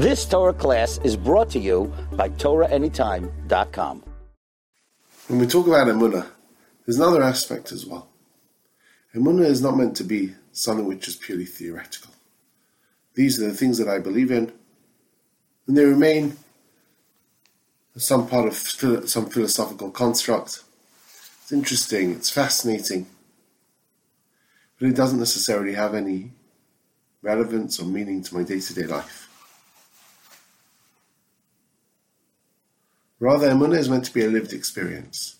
This Torah class is brought to you by TorahAnytime.com. When we talk about Emunah, there's another aspect as well. Emunah is not meant to be something which is purely theoretical. These are the things that I believe in, and they remain some part of some philosophical construct. It's interesting, it's fascinating, but it doesn't necessarily have any relevance or meaning to my day-to-day life. Rather, Emunah is meant to be a lived experience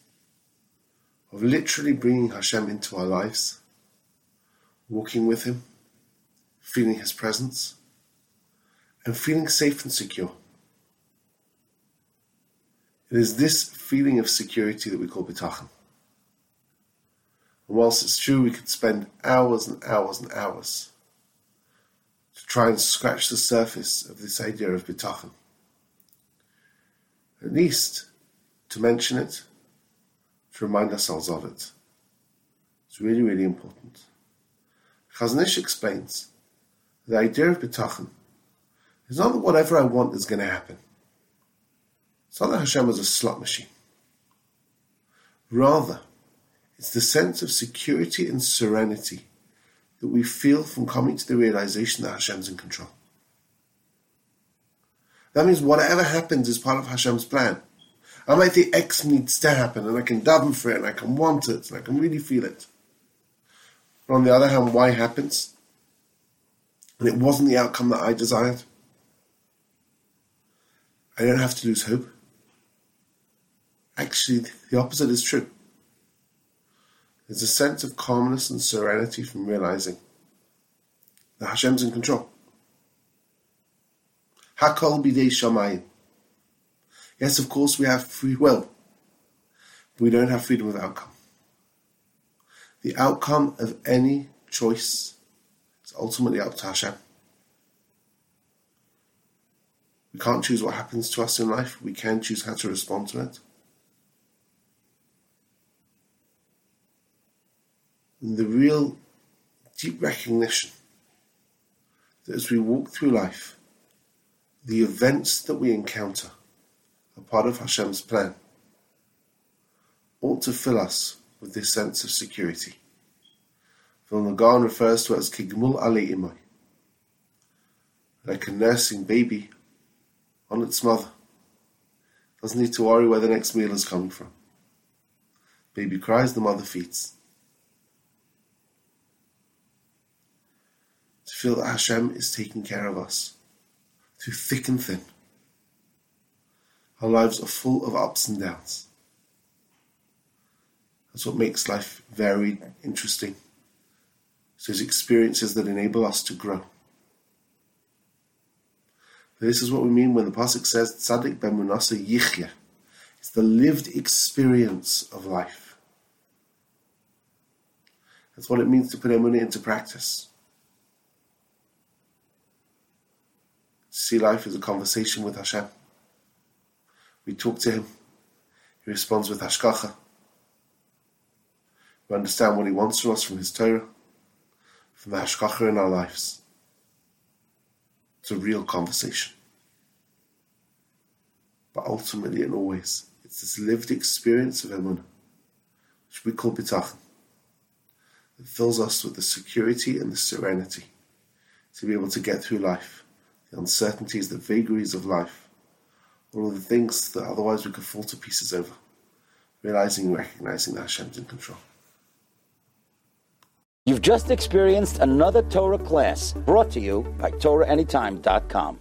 of literally bringing Hashem into our lives, walking with Him, feeling His presence, and feeling safe and secure. It is this feeling of security that we call Bitachon. And whilst it's true we could spend hours and hours and hours to try and scratch the surface of this idea of Bitachon, at least to mention it, to remind ourselves of it. It's really, really important. Chazanish explains the idea of Bitachon is not that whatever I want is going to happen. It's not that Hashem is a slot machine. Rather, it's the sense of security and serenity that we feel from coming to the realization that Hashem's in control. That means whatever happens is part of Hashem's plan. I might think X needs to happen, and I can daven for it, and I can want it, and I can really feel it. But on the other hand, Y happens, and it wasn't the outcome that I desired. I don't have to lose hope. Actually, the opposite is true. There's a sense of calmness and serenity from realizing that Hashem's in control. Hakol bidei Shamayim. Yes, of course, we have free will, but we don't have freedom of outcome. The outcome of any choice is ultimately up to Hashem. We can't choose what happens to us in life. We can choose how to respond to it. And the real deep recognition that as we walk through life, the events that we encounter are part of Hashem's plan ought to fill us with this sense of security. Vilna Gaon refers to it as kigmul alei imay, like a nursing baby on its mother. Doesn't need to worry where the next meal is coming from. Baby cries, the mother feeds. To feel that Hashem is taking care of us through thick and thin. Our lives are full of ups and downs. That's what makes life varied, interesting. It's those experiences that enable us to grow. This is what we mean when the Pasuk says, Tzaddik be'munasa yichya. It's the lived experience of life. That's what it means to put Emunah into practice. To see life as a conversation with Hashem. We talk to Him. He responds with hashkacha. We understand what He wants from us from His Torah, from the hashkacha in our lives. It's a real conversation. But ultimately and always, it's this lived experience of Emunah, which we call Bitachon, that fills us with the security and the serenity to be able to get through life, the uncertainties, the vagaries of life, all of the things that otherwise we could fall to pieces over, realizing and recognizing that Hashem's in control. You've just experienced another Torah class brought to you by TorahAnytime.com.